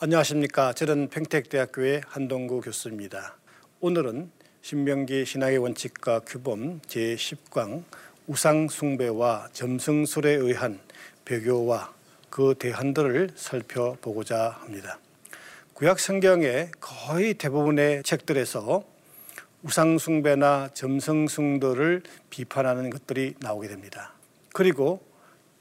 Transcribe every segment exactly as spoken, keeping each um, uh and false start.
안녕하십니까. 저는 평택대학교의 한동구 교수입니다. 오늘은 신명기 신학의 원칙과 규범 제십 강 우상 숭배와 점성술에 의한 배교와 그 대안들을 살펴보고자 합니다. 구약 성경의 거의 대부분의 책들에서 우상 숭배나 점성 숭배를 비판하는 것들이 나오게 됩니다. 그리고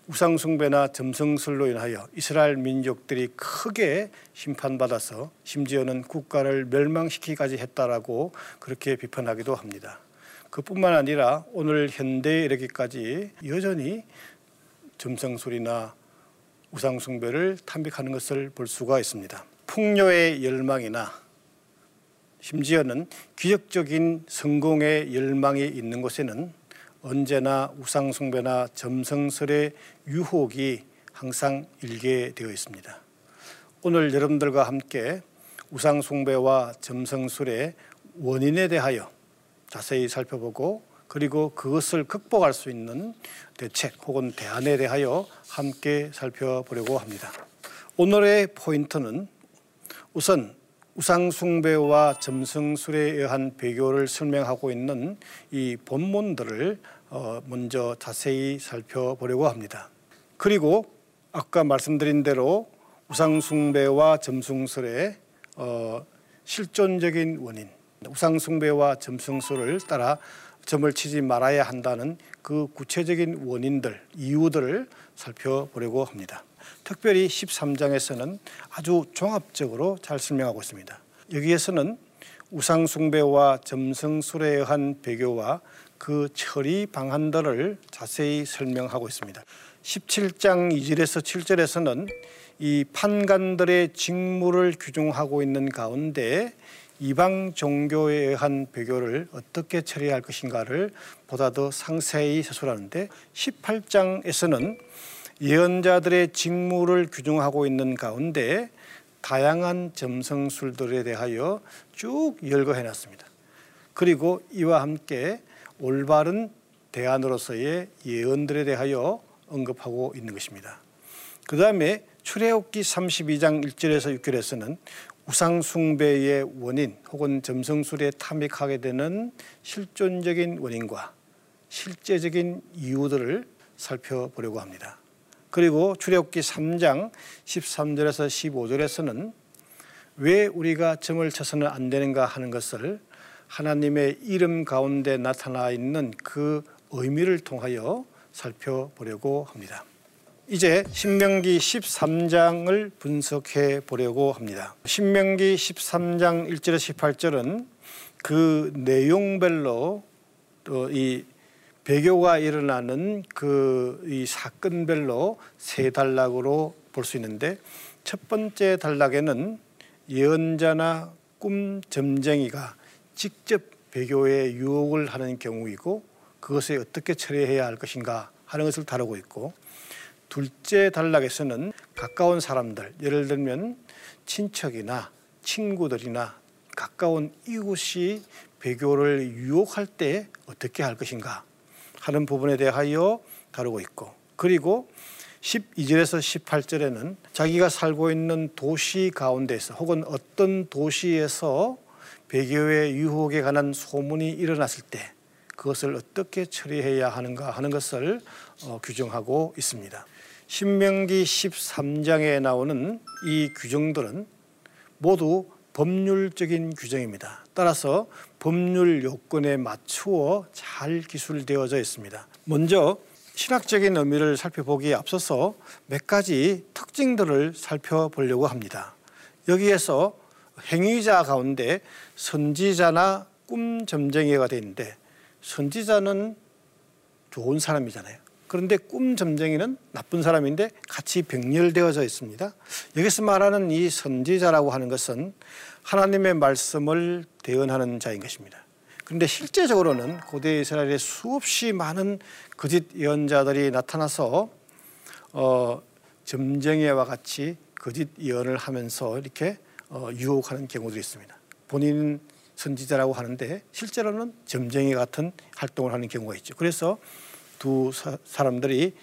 우상숭배나 점성술로 인하여 이스라엘 민족들이 크게 심판받아서 심지어는 국가를 멸망시키기까지 했다라고 그렇게 비판하기도 합니다. 그뿐만 아니라 오늘 현대에 이르기까지 여전히 점성술이나 우상숭배를 탐닉하는 것을 볼 수가 있습니다. 풍요의 열망이나 심지어는 기적적인 성공의 열망이 있는 곳에는 언제나 우상숭배나 점성술의 유혹이 항상 일계되어 있습니다. 오늘 여러분들과 함께 우상숭배와 점성술의 원인에 대하여 자세히 살펴보고 그리고 그것을 극복할 수 있는 대책 혹은 대안에 대하여 함께 살펴보려고 합니다. 오늘의 포인트는 우선 우상숭배와 점성술에 의한 배교를 설명하고 있는 이 본문들을 먼저 자세히 살펴보려고 합니다. 그리고 아까 말씀드린 대로 우상숭배와 점성술의 실존적인 원인, 우상숭배와 점성술을 따라 점을 치지 말아야 한다는 그 구체적인 원인들, 이유들을 살펴보려고 합니다. 특별히 십삼 장에서는 아주 종합적으로 잘 설명하고 있습니다. 여기에서는 우상숭배와 점성술에 의한 배교와 그 처리 방안들을 자세히 설명하고 있습니다. 십칠 장 이 절에서 칠 절에서는 이 판관들의 직무를 규정하고 있는 가운데 이방 종교에 의한 배교를 어떻게 처리할 것인가를 보다 더 상세히 서술하는데, 십팔 장에서는 예언자들의 직무를 규정하고 있는 가운데 다양한 점성술들에 대하여 쭉 열거해놨습니다. 그리고 이와 함께 올바른 대안으로서의 예언들에 대하여 언급하고 있는 것입니다. 그 다음에 출애굽기 삼십이 장 일 절에서 육 절에서는 우상숭배의 원인 혹은 점성술에 탐닉하게 되는 실존적인 원인과 실제적인 이유들을 살펴보려고 합니다. 그리고 출애굽기 삼 장 십삼 절에서 십오 절에서는 왜 우리가 점을 쳐서는 안 되는가 하는 것을 하나님의 이름 가운데 나타나 있는 그 의미를 통하여 살펴보려고 합니다. 이제 신명기 십삼 장을 분석해 보려고 합니다. 신명기 십삼 장 일 절에서 십팔 절은 그 내용별로 이 배교가 일어나는 그 이 사건별로 세 단락으로 볼 수 있는데, 첫 번째 단락에는 예언자나 꿈 점쟁이가 직접 배교에 유혹을 하는 경우이고 그것을 어떻게 처리해야 할 것인가 하는 것을 다루고 있고, 둘째 단락에서는 가까운 사람들, 예를 들면 친척이나 친구들이나 가까운 이웃이 배교를 유혹할 때 어떻게 할 것인가 하는 부분에 대하여 다루고 있고, 그리고 십이 절에서 십팔 절에는 자기가 살고 있는 도시 가운데서 혹은 어떤 도시에서 배교의 유혹에 관한 소문이 일어났을 때 그것을 어떻게 처리해야 하는가 하는 것을 어, 규정하고 있습니다. 신명기 십삼 장에 나오는 이 규정들은 모두 법률적인 규정입니다. 따라서 법률 요건에 맞추어 잘 기술되어져 있습니다. 먼저 신학적인 의미를 살펴보기에 앞서서 몇 가지 특징들을 살펴보려고 합니다. 여기에서 행위자 가운데 선지자나 꿈 점쟁이가 되어 있는데, 선지자는 좋은 사람이잖아요. 그런데 꿈 점쟁이는 나쁜 사람인데 같이 병렬되어져 있습니다. 여기서 말하는 이 선지자라고 하는 것은 하나님의 말씀을 대언하는 자인 것입니다. 그런데 실제적으로는 고대 이스라엘에 수없이 많은 거짓 예언자들이 나타나서 어, 점쟁이와 같이 거짓 예언을 하면서 이렇게 어, 유혹하는 경우들이 있습니다. 본인 선지자라고 하는데 실제로는 점쟁이 같은 활동을 하는 경우가 있죠. 그래서 두 사, 사람들이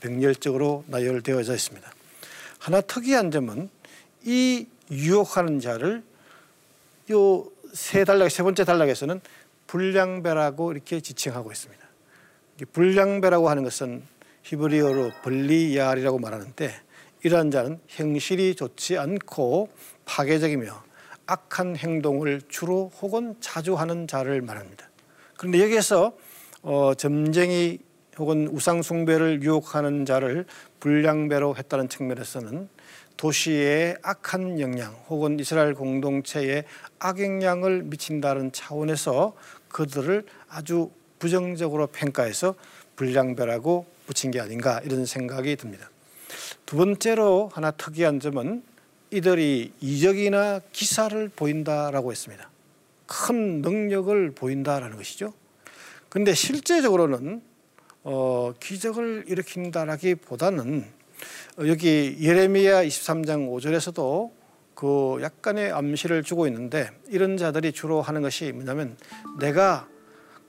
병렬적으로 나열되어져 있습니다. 하나 특이한 점은 이 유혹하는 자를 요 세 단락, 세 번째 단락에서는 불량배라고 이렇게 지칭하고 있습니다. 불량배라고 하는 것은 히브리어로 블리얄이라고 말하는데, 이러한 자는 행실이 좋지 않고 파괴적이며 악한 행동을 주로 혹은 자주 하는 자를 말합니다. 그런데 여기에서 어, 점쟁이 혹은 우상숭배를 유혹하는 자를 불량배로 했다는 측면에서는 도시의 악한 영향 혹은 이스라엘 공동체에 악영향을 미친다는 차원에서 그들을 아주 부정적으로 평가해서 불량배라고 붙인 게 아닌가, 이런 생각이 듭니다. 두 번째로 하나 특이한 점은 이들이 이적이나 기사를 보인다라고 했습니다. 큰 능력을 보인다라는 것이죠. 그런데 실제적으로는 어, 기적을 일으킨다라기보다는 여기 예레미야 이십삼 장 오 절에서도 그 약간의 암시를 주고 있는데, 이런 자들이 주로 하는 것이 뭐냐면 내가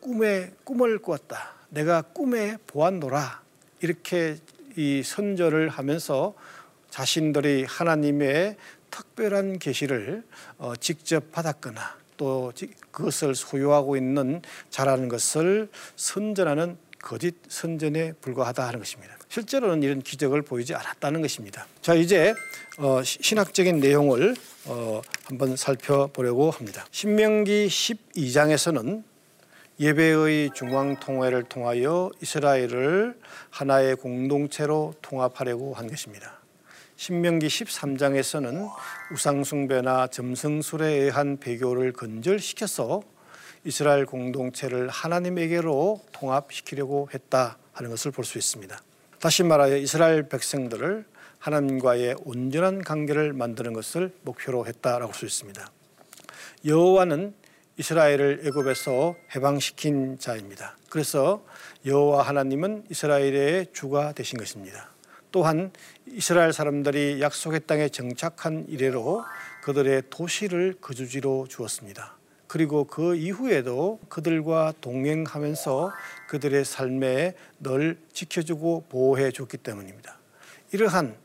꿈에 꿈을 꾸었다, 내가 꿈에 보았노라, 이렇게 이 선전을 하면서 자신들이 하나님의 특별한 계시를 어, 직접 받았거나 또 그것을 소유하고 있는 자라는 것을 선전하는 거짓 선전에 불과하다 하는 것입니다. 실제로는 이런 기적을 보이지 않았다는 것입니다. 자, 이제 어, 신학적인 내용을 어, 한번 살펴보려고 합니다. 신명기 십이 장에서는 예배의 중앙통회를 통하여 이스라엘을 하나의 공동체로 통합하려고 한 것입니다. 신명기 십삼 장에서는 우상숭배나 점성술에 의한 배교를 근절시켜서 이스라엘 공동체를 하나님에게로 통합시키려고 했다 하는 것을 볼 수 있습니다. 다시 말하여 이스라엘 백성들을 하나님과의 온전한 관계를 만드는 것을 목표로 했다라고 할 수 있습니다. 여호와는 이스라엘을 애굽에서 해방시킨 자입니다. 그래서 여호와 하나님은 이스라엘의 주가 되신 것입니다. 또한 이스라엘 사람들이 약속의 땅에 정착한 이래로 그들의 도시를 거주지로 주었습니다. 그리고 그 이후에도 그들과 동행하면서 그들의 삶에 늘 지켜주고 보호해 줬기 때문입니다. 이러한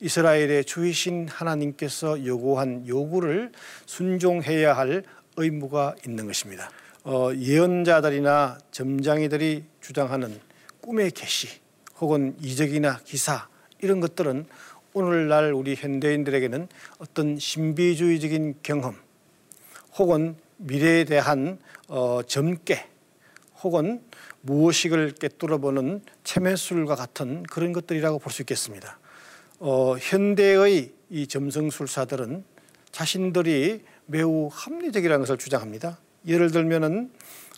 이스라엘의 주이신 하나님께서 요구한 요구를 순종해야 할 의무가 있는 것입니다. 어, 예언자들이나 점장이들이 주장하는 꿈의 계시 혹은 이적이나 기사, 이런 것들은 오늘날 우리 현대인들에게는 어떤 신비주의적인 경험 혹은 미래에 대한 어, 점괘 혹은 무의식을 꿰뚫어보는 체매술과 같은 그런 것들이라고 볼 수 있겠습니다. 어, 현대의 이 점성술사들은 자신들이 매우 합리적이라는 것을 주장합니다. 예를 들면은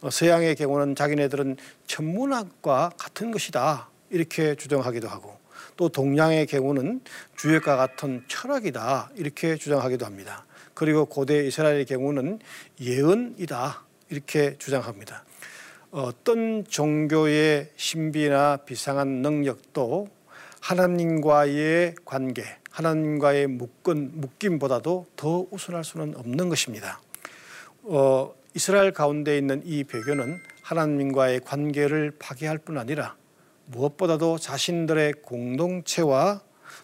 서양의 경우는 자기네들은 천문학과 같은 것이다 이렇게 주장하기도 하고, 또 동양의 경우는 주역과 같은 철학이다 이렇게 주장하기도 합니다. 그리고 고대 이스라엘의 경우는 예언이다 이렇게 주장합니다. 어떤 종교의 신비나 비상한 능력도 하나님과의 관계, 하나님과의 묶은, 묶임보다도 더 우선할 수는 없는 것입니다. 어, 이스라엘 가운데 있는 이 배교는 하나님과의 관계를 파괴할 뿐 아니라 무엇보다도 자신들의 공동체와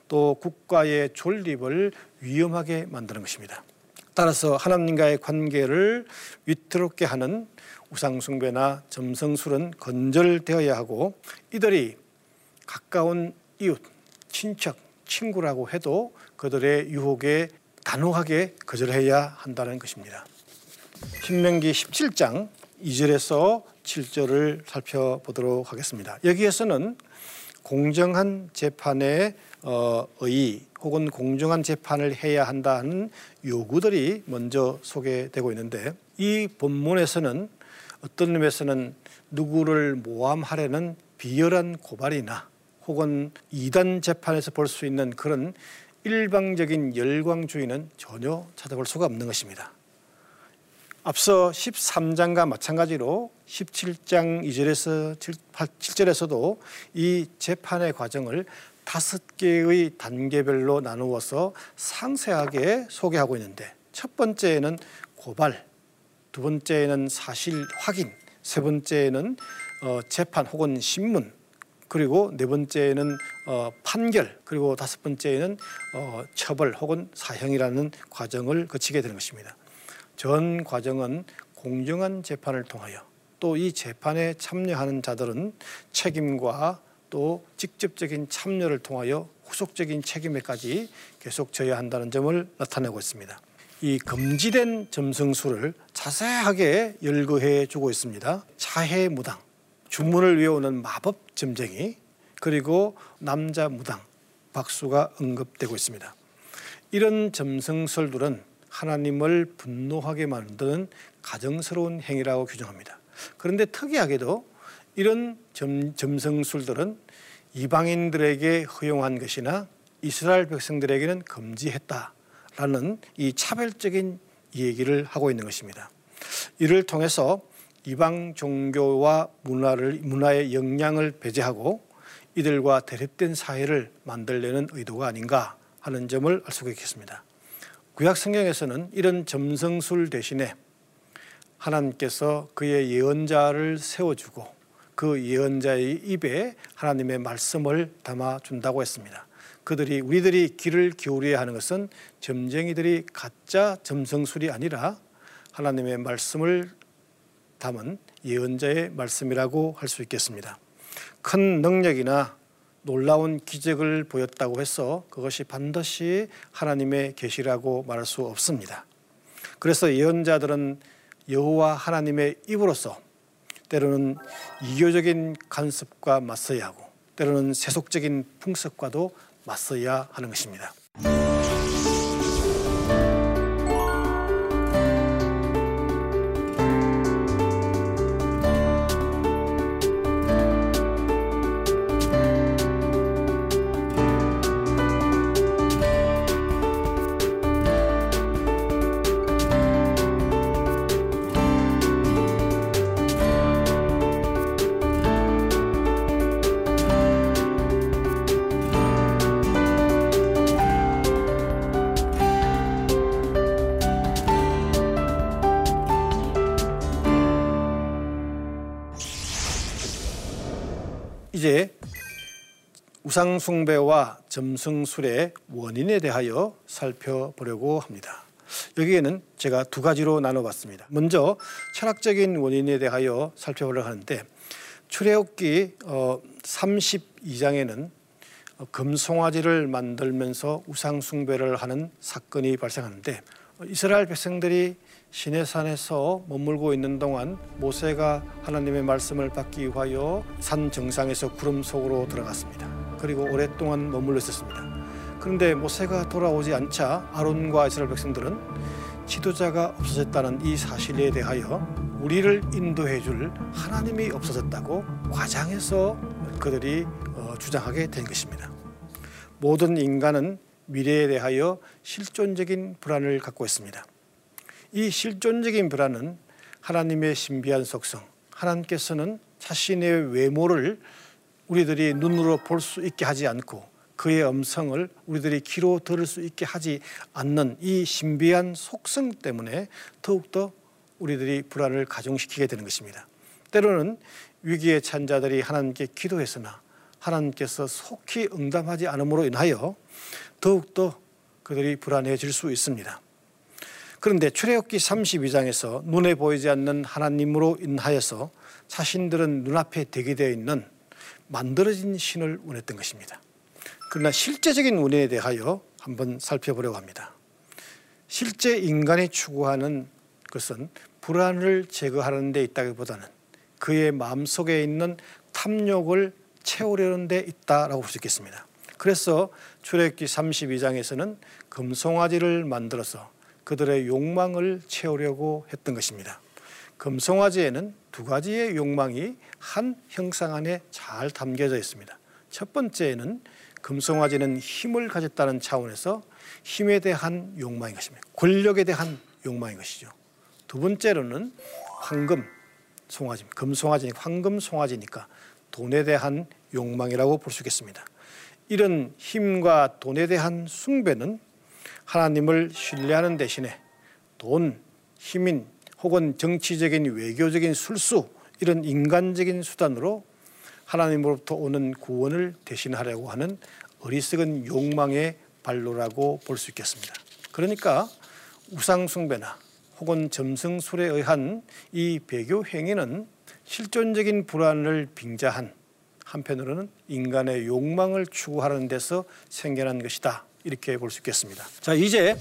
또 국가의 존립을 위험하게 만드는 것입니다. 따라서 하나님과의 관계를 위태롭게 하는 우상숭배나 점성술은 건절되어야 하고, 이들이 가까운 이웃, 친척, 친구라고 해도 그들의 유혹에 단호하게 거절해야 한다는 것입니다. 신명기 십칠 장 이 절에서 칠 절을 살펴보도록 하겠습니다. 여기에서는 공정한 재판의 의의 혹은 공정한 재판을 해야 한다는 요구들이 먼저 소개되고 있는데, 이 본문에서는 어떤 의미에서는 누구를 모함하려는 비열한 고발이나 혹은 이단 재판에서 볼 수 있는 그런 일방적인 열광주의는 전혀 찾아볼 수가 없는 것입니다. 앞서 십삼 장과 마찬가지로 십칠 장 이 절에서 칠 절에서도 이 재판의 과정을 다섯 개의 단계별로 나누어서 상세하게 소개하고 있는데, 첫 번째에는 고발, 두 번째에는 사실 확인, 세 번째에는 재판 혹은 신문, 그리고 네 번째는 어, 판결, 그리고 다섯 번째는 어, 처벌 혹은 사형이라는 과정을 거치게 되는 것입니다. 전 과정은 공정한 재판을 통하여 또 이 재판에 참여하는 자들은 책임과 또 직접적인 참여를 통하여 후속적인 책임에까지 계속 져야 한다는 점을 나타내고 있습니다. 이 금지된 점성술을 자세하게 열거해 주고 있습니다. 자해 무당, 주문을 외우는 마법 점쟁이, 그리고 남자 무당, 박수가 언급되고 있습니다. 이런 점성술들은 하나님을 분노하게 만드는 가증스러운 행위라고 규정합니다. 그런데 특이하게도 이런 점, 점성술들은 이방인들에게 허용한 것이나 이스라엘 백성들에게는 금지했다라는 이 차별적인 얘기를 하고 있는 것입니다. 이를 통해서 이방 종교와 문화를, 문화의 영향을 배제하고 이들과 대립된 사회를 만들려는 의도가 아닌가 하는 점을 알 수가 있겠습니다. 구약 성경에서는 이런 점성술 대신에 하나님께서 그의 예언자를 세워주고 그 예언자의 입에 하나님의 말씀을 담아준다고 했습니다. 그들이 우리들이 귀를 기울여야 하는 것은 점쟁이들이 가짜 점성술이 아니라 하나님의 말씀을 담은 예언자의 말씀이라고 할 수 있겠습니다. 큰 능력이나 놀라운 기적을 보였다고 해서 그것이 반드시 하나님의 계시라고 말할 수 없습니다. 그래서 예언자들은 여호와 하나님의 입으로서 때로는 이교적인 간섭과 맞서야 하고 때로는 세속적인 풍습과도 맞서야 하는 것입니다. 이제 우상숭배와 점성술의 원인에 대하여 살펴보려고 합니다. 여기에는 제가 두 가지로 나눠봤습니다. 먼저 철학적인 원인에 대하여 살펴보려고 하는데 출애굽기 삼십이 장에는 금송아지를 만들면서 우상숭배를 하는 사건이 발생하는데 이스라엘 백성들이 시내산에서 머물고 있는 동안 모세가 하나님의 말씀을 받기 위하여 산 정상에서 구름 속으로 들어갔습니다. 그리고 오랫동안 머물러 있었습니다. 그런데 모세가 돌아오지 않자 아론과 이스라엘 백성들은 지도자가 없어졌다는 이 사실에 대하여 우리를 인도해 줄 하나님이 없어졌다고 과장해서 그들이 주장하게 된 것입니다. 모든 인간은 미래에 대하여 실존적인 불안을 갖고 있습니다. 이 실존적인 불안은 하나님의 신비한 속성, 하나님께서는 자신의 외모를 우리들이 눈으로 볼 수 있게 하지 않고 그의 음성을 우리들이 귀로 들을 수 있게 하지 않는 이 신비한 속성 때문에 더욱더 우리들이 불안을 가중시키게 되는 것입니다. 때로는 위기에 찬 자들이 하나님께 기도했으나 하나님께서 속히 응답하지 않음으로 인하여 더욱더 그들이 불안해질 수 있습니다. 그런데 출애굽기 삼십이 장에서 눈에 보이지 않는 하나님으로 인하여서 자신들은 눈앞에 대기되어 있는 만들어진 신을 원했던 것입니다. 그러나 실제적인 원인에 대하여 한번 살펴보려고 합니다. 실제 인간이 추구하는 것은 불안을 제거하는 데 있다기보다는 그의 마음속에 있는 탐욕을 채우려는 데 있다라고 볼 수 있겠습니다. 그래서 출애굽기 삼십이 장에서는 금송아지를 만들어서 그들의 욕망을 채우려고 했던 것입니다. 금송아지에는 두 가지의 욕망이 한 형상 안에 잘 담겨져 있습니다. 첫 번째는 금송아지는 힘을 가졌다는 차원에서 힘에 대한 욕망인 것입니다. 권력에 대한 욕망인 것이죠. 두 번째로는 황금 송아지, 금송아지, 황금 송아지니까 돈에 대한 욕망이라고 볼 수 있겠습니다. 이런 힘과 돈에 대한 숭배는 하나님을 신뢰하는 대신에 돈, 힘인 혹은 정치적인 외교적인 술수 이런 인간적인 수단으로 하나님으로부터 오는 구원을 대신하려고 하는 어리석은 욕망의 발로라고 볼 수 있겠습니다. 그러니까 우상숭배나 혹은 점성술에 의한 이 배교 행위는 실존적인 불안을 빙자한, 한편으로는 인간의 욕망을 추구하는 데서 생겨난 것이다, 이렇게 볼 수 있겠습니다. 자, 이제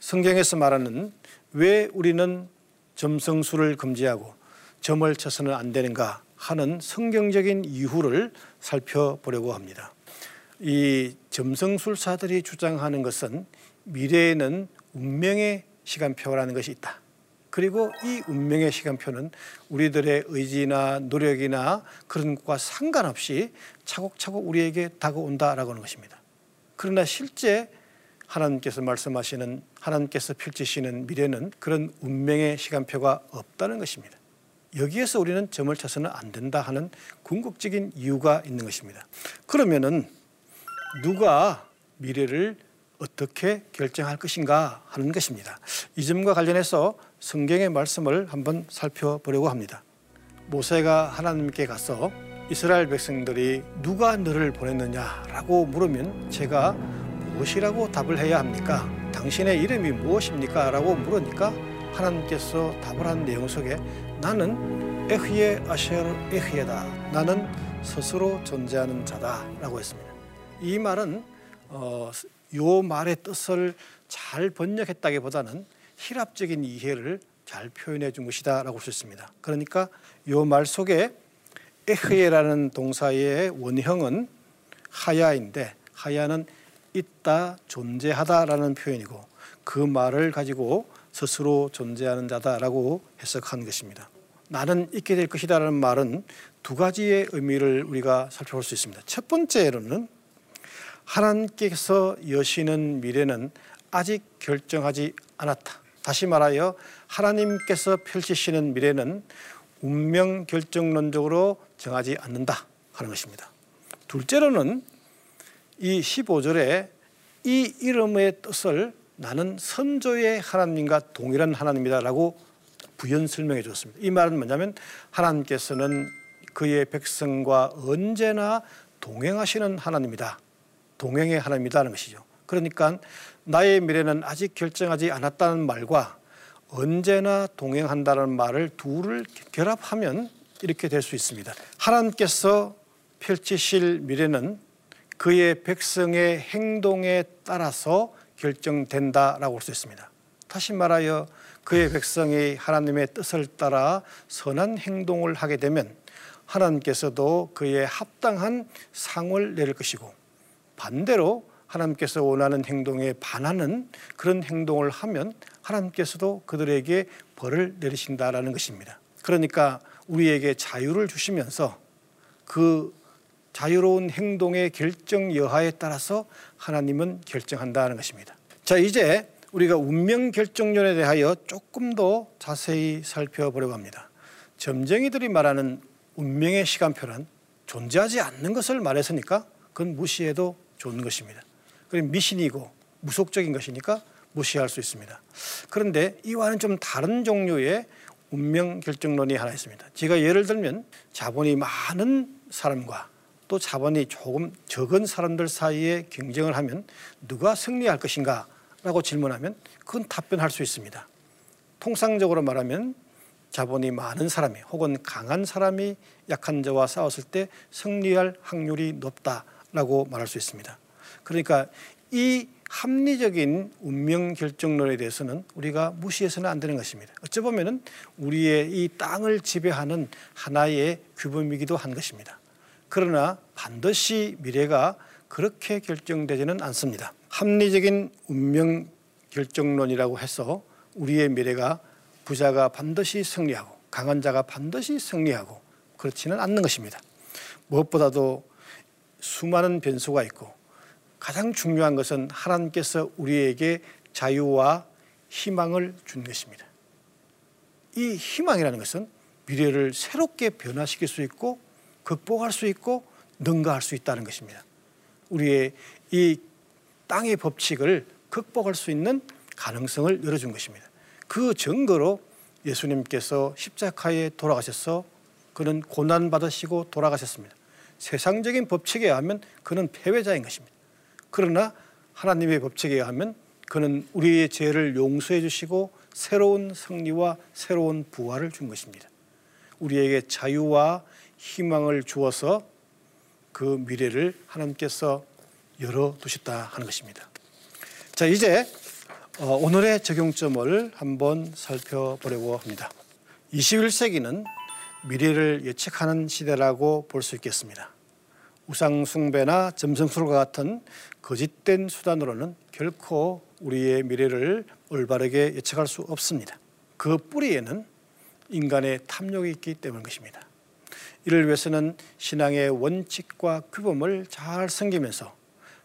성경에서 말하는 왜 우리는 점성술을 금지하고 점을 쳐서는 안 되는가 하는 성경적인 이유를 살펴보려고 합니다. 이 점성술사들이 주장하는 것은 미래에는 운명의 시간표라는 것이 있다. 그리고 이 운명의 시간표는 우리들의 의지나 노력이나 그런 것과 상관없이 차곡차곡 우리에게 다가온다라고 하는 것입니다. 그러나 실제 하나님께서 말씀하시는, 하나님께서 펼치시는 미래는 그런 운명의 시간표가 없다는 것입니다. 여기에서 우리는 점을 쳐서는 안 된다 하는 궁극적인 이유가 있는 것입니다. 그러면은 누가 미래를 어떻게 결정할 것인가 하는 것입니다. 이 점과 관련해서 성경의 말씀을 한번 살펴보려고 합니다. 모세가 하나님께 가서 이스라엘 백성들이 누가 너를 보냈느냐라고 물으면 제가 무엇이라고 답을 해야 합니까? 당신의 이름이 무엇입니까? 라고 물으니까 하나님께서 답을 한 내용 속에 나는 에흐예 아셔르 에흐예다, 나는 스스로 존재하는 자다 라고 했습니다. 이 말은 어, 요 말의 뜻을 잘 번역했다기보다는 희랍적인 이해를 잘 표현해 준 것이다 라고 볼 수 있습니다. 그러니까 요 말 속에 에흐예라는 동사의 원형은 하야인데, 하야는 있다, 존재하다라는 표현이고, 그 말을 가지고 스스로 존재하는 자다라고 해석한 것입니다. 나는 있게 될 것이다라는 말은 두 가지의 의미를 우리가 살펴볼 수 있습니다. 첫 번째로는 하나님께서 여시는 미래는 아직 결정하지 않았다. 다시 말하여 하나님께서 펼치시는 미래는 운명 결정론적으로 정하지 않는다 하는 것입니다. 둘째로는 이 십오 절에 이 이름의 뜻을 나는 선조의 하나님과 동일한 하나님이다라고 부연 설명해 주었습니다. 이 말은 뭐냐면 하나님께서는 그의 백성과 언제나 동행하시는 하나님이다, 동행의 하나님이다는 것이죠. 그러니까 나의 미래는 아직 결정하지 않았다는 말과 언제나 동행한다는 말을 둘을 결합하면 이렇게 될 수 있습니다. 하나님께서 펼치실 미래는 그의 백성의 행동에 따라서 결정된다라고 할 수 있습니다. 다시 말하여 그의 백성이 하나님의 뜻을 따라 선한 행동을 하게 되면 하나님께서도 그에 합당한 상을 내릴 것이고, 반대로 하나님께서 원하는 행동에 반하는 그런 행동을 하면 하나님께서도 그들에게 벌을 내리신다라는 것입니다. 그러니까 우리에게 자유를 주시면서 그 자유로운 행동의 결정 여하에 따라서 하나님은 결정한다는 것입니다. 자, 이제 우리가 운명 결정론에 대하여 조금 더 자세히 살펴보려고 합니다. 점쟁이들이 말하는 운명의 시간표란 존재하지 않는 것을 말했으니까 그건 무시해도 좋은 것입니다. 그리고 미신이고 무속적인 것이니까 무시할 수 있습니다. 그런데 이와는 좀 다른 종류의 운명 결정론이 하나 있습니다. 제가 예를 들면 자본이 많은 사람과 또 자본이 조금 적은 사람들 사이에 경쟁을 하면 누가 승리할 것인가 라고 질문하면 그건 답변할 수 있습니다. 통상적으로 말하면 자본이 많은 사람이 혹은 강한 사람이 약한 자와 싸웠을 때 승리할 확률이 높다라고 말할 수 있습니다. 그러니까 이 합리적인 운명 결정론에 대해서는 우리가 무시해서는 안 되는 것입니다. 어찌 보면은 우리의 이 땅을 지배하는 하나의 규범이기도 한 것입니다. 그러나 반드시 미래가 그렇게 결정되지는 않습니다. 합리적인 운명 결정론이라고 해서 우리의 미래가 부자가 반드시 승리하고 강한 자가 반드시 승리하고 그렇지는 않는 것입니다. 무엇보다도 수많은 변수가 있고, 가장 중요한 것은 하나님께서 우리에게 자유와 희망을 준 것입니다. 이 희망이라는 것은 미래를 새롭게 변화시킬 수 있고 극복할 수 있고 능가할 수 있다는 것입니다. 우리의 이 땅의 법칙을 극복할 수 있는 가능성을 열어준 것입니다. 그 증거로 예수님께서 십자가에 돌아가셔서 그는 고난받으시고 돌아가셨습니다. 세상적인 법칙에 의하면 그는 패배자인 것입니다. 그러나 하나님의 법칙에 의하면 그는 우리의 죄를 용서해 주시고 새로운 승리와 새로운 부활을 준 것입니다. 우리에게 자유와 희망을 주어서 그 미래를 하나님께서 열어두셨다 하는 것입니다. 자, 이제 오늘의 적용점을 한번 살펴보려고 합니다. 이십일 세기는 미래를 예측하는 시대라고 볼 수 있겠습니다. 우상숭배나 점성술과 같은 거짓된 수단으로는 결코 우리의 미래를 올바르게 예측할 수 없습니다. 그 뿌리에는 인간의 탐욕이 있기 때문인 것입니다. 이를 위해서는 신앙의 원칙과 규범을 잘 섬기면서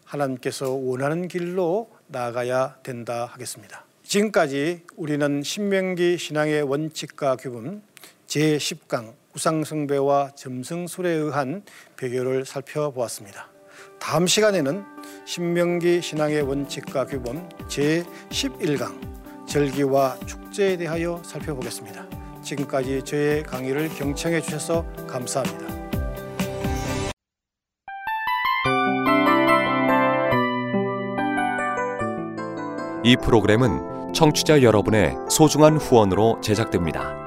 하나님께서 원하는 길로 나아가야 된다 하겠습니다. 지금까지 우리는 신명기 신앙의 원칙과 규범, 제십 강 우상숭배와 점성술에 의한 배교를 살펴보았습니다. 다음 시간에는 신명기 신앙의 원칙과 규범 제십일 강 절기와 축제에 대하여 살펴보겠습니다. 지금까지 저의 강의를 경청해 주셔서 감사합니다. 이 프로그램은 청취자 여러분의 소중한 후원으로 제작됩니다.